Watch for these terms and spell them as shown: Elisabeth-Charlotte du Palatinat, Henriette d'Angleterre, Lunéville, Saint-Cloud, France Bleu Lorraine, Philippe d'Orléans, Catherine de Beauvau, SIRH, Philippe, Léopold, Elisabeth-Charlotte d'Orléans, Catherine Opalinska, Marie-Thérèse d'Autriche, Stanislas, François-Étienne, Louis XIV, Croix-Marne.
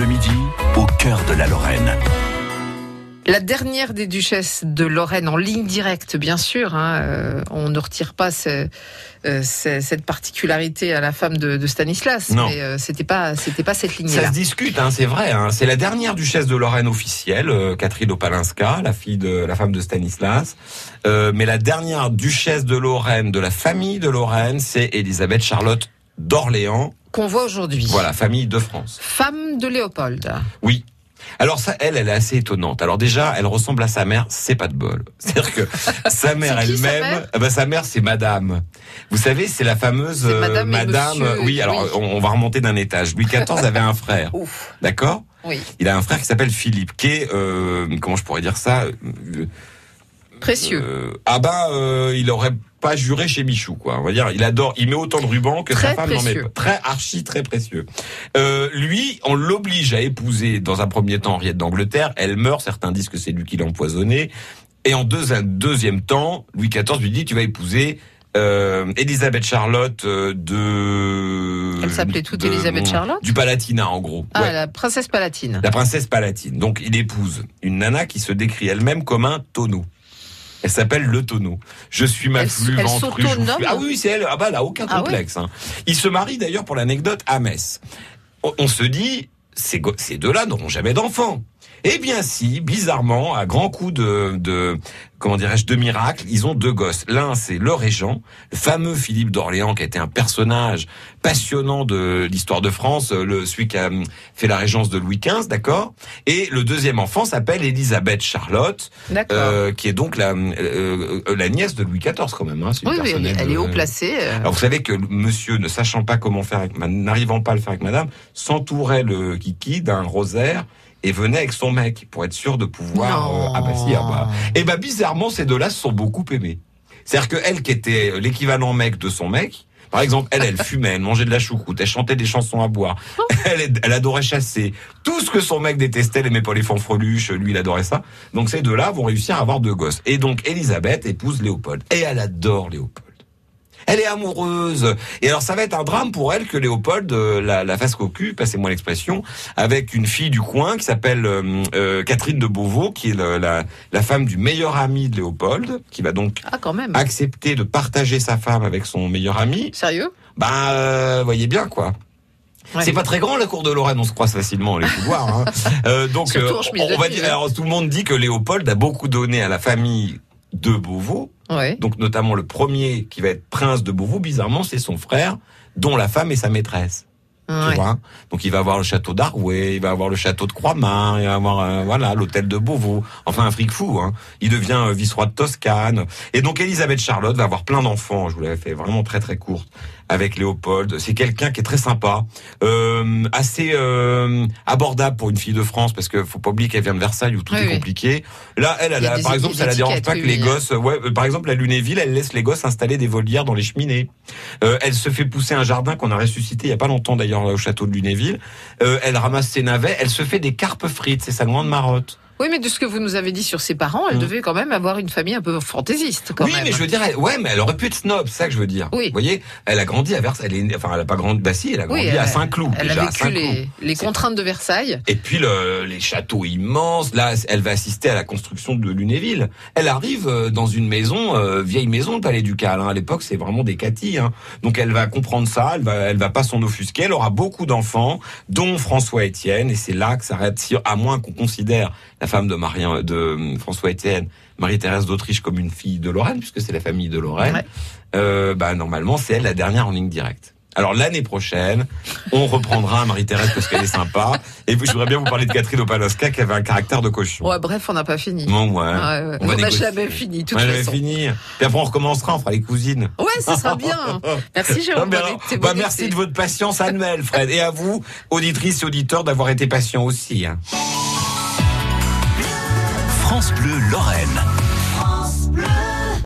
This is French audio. Bleu Midi, au cœur de la Lorraine. La dernière des duchesses de Lorraine, en ligne directe, bien sûr. On ne retire pas cette particularité à la femme de Stanislas. Non. Mais c'était pas cette lignée-là. Ça se discute, c'est vrai. C'est la dernière duchesse de Lorraine officielle, Catherine Opalinska, la femme de Stanislas. Mais la dernière duchesse de Lorraine, de la famille de Lorraine, c'est Elisabeth-Charlotte d'Orléans. Qu'on voit aujourd'hui. Voilà, famille de France. Femme de Léopold. Oui. Alors ça, elle est assez étonnante. Alors déjà, elle ressemble à sa mère, c'est pas de bol. C'est-à-dire que sa mère elle-même, sa mère c'est Madame. Vous savez, c'est la fameuse Madame. Oui, alors oui. On va remonter d'un étage. Louis XIV avait un frère, d'accord ? Oui. Il a un frère qui s'appelle Philippe, qui est comment je pourrais dire ça ? Précieux. Il aurait pas juré chez Michou, quoi. On va dire, il met autant de rubans que sa femme n'en met pas. Très archi, très précieux. Lui, on l'oblige à épouser, dans un premier temps, Henriette d'Angleterre. Elle meurt, certains disent que c'est lui qui l'a empoisonnée. Et en deuxième temps, Louis XIV lui dit, tu vas épouser Elisabeth-Charlotte elle s'appelait toute Elisabeth-Charlotte du Palatinat, en gros. Ah, ouais. La princesse palatine. La princesse palatine. Donc, il épouse une nana qui se décrit elle-même comme un tonneau. Elle s'appelle Le Tonneau. Je suis ma plus ventrue. Ah oui, c'est elle. Ah bah, elle n'a aucun complexe. Oui. Ils se marient d'ailleurs, pour l'anecdote, à Metz. On se dit, ces deux-là n'auront jamais d'enfants. Eh bien si, bizarrement, à grands coups de miracle, ils ont deux gosses. L'un, c'est le régent, le fameux Philippe d'Orléans, qui a été un personnage passionnant de l'histoire de France, celui qui a fait la régence de Louis XV, d'accord ? Et le deuxième enfant s'appelle Elisabeth Charlotte, qui est donc la nièce de Louis XIV quand même. C'est oui, mais elle est haut placée. Alors vous savez que monsieur, ne sachant pas comment faire, n'arrivant pas à le faire avec madame, s'entourait le kiki d'un rosaire, et venait avec son mec pour être sûr de pouvoir. Bizarrement, ces deux-là se sont beaucoup aimés. C'est-à-dire que elle, qui était l'équivalent mec de son mec, par exemple, elle fumait, elle mangeait de la choucroute, elle chantait des chansons à boire, elle adorait chasser. Tout ce que son mec détestait, elle aimait pas les fanfreluches, lui il adorait ça. Donc ces deux-là vont réussir à avoir deux gosses. Et donc Elisabeth épouse Léopold, et elle adore Léopold. Elle est amoureuse. Et alors, ça va être un drame pour elle que Léopold la fasse cocu, passez-moi l'expression, avec une fille du coin qui s'appelle Catherine de Beauvau, qui est la femme du meilleur ami de Léopold, qui va donc accepter de partager sa femme avec son meilleur ami. Sérieux ? Voyez bien, quoi. Ouais. C'est pas très grand, la cour de Lorraine, on se croise facilement les pouvoirs. Donc, on va dire, alors, tout le monde dit que Léopold a beaucoup donné à la famille de Beauvau. Ouais. Donc notamment le premier qui va être prince de Beauvau, bizarrement, c'est son frère, dont la femme est sa maîtresse. Ouais. Tu vois, donc il va avoir le château d'Arouet, il va avoir le château de Croix-Marne, il va avoir l'hôtel de Beauvau. Enfin, un fric fou. Il devient vice-roi de Toscane. Et donc Elisabeth Charlotte va avoir plein d'enfants. Je vous l'avais fait vraiment très très courte avec Léopold. C'est quelqu'un qui est très sympa, assez abordable pour une fille de France, parce que faut pas oublier qu'elle vient de Versailles où tout est compliqué. Là, elle par exemple, ça la dérange pas que les gosses. Par exemple, à Lunéville, elle laisse les gosses installer des volières dans les cheminées. Elle se fait pousser un jardin qu'on a ressuscité il y a pas longtemps d'ailleurs, au château de Lunéville. Elle ramasse ses navets, elle se fait des carpes frites, c'est sa grande marotte. Oui, mais de ce que vous nous avez dit sur ses parents, elle devait quand même avoir une famille un peu fantaisiste, quand même. Oui, mais je veux dire, mais elle aurait pu être snob, c'est ça que je veux dire. Oui. Vous voyez, elle a grandi à Versailles, elle a pas grandi, elle a grandi à Saint-Cloud. Elle a vécu les contraintes de Versailles. Et puis, les châteaux immenses, là, elle va assister à la construction de Lunéville. Elle arrive dans une maison, vieille maison de palais ducal, à l'époque, c'est vraiment des catis, Donc, elle va comprendre ça, elle va pas s'en offusquer, elle aura beaucoup d'enfants, dont François-Étienne, et c'est là que ça arrête, à moins qu'on considère la femme de François-Étienne, Marie-Thérèse d'Autriche, comme une fille de Lorraine, puisque c'est la famille de Lorraine, normalement, c'est elle la dernière en ligne directe. Alors, l'année prochaine, on reprendra Marie-Thérèse parce qu'elle est sympa. Et puis, je voudrais bien vous parler de Catherine Opalinska, qui avait un caractère de cochon. Ouais, bref, on n'a pas fini. On n'a jamais fini, toute façon. On n'a jamais fini. Puis après, on recommencera, on fera les cousines. Ouais, ça sera bien. Merci, Jérôme. Merci de votre patience annuelle, Fred. Et à vous, auditrices et auditeurs, d'avoir été patients aussi. France Bleu Lorraine.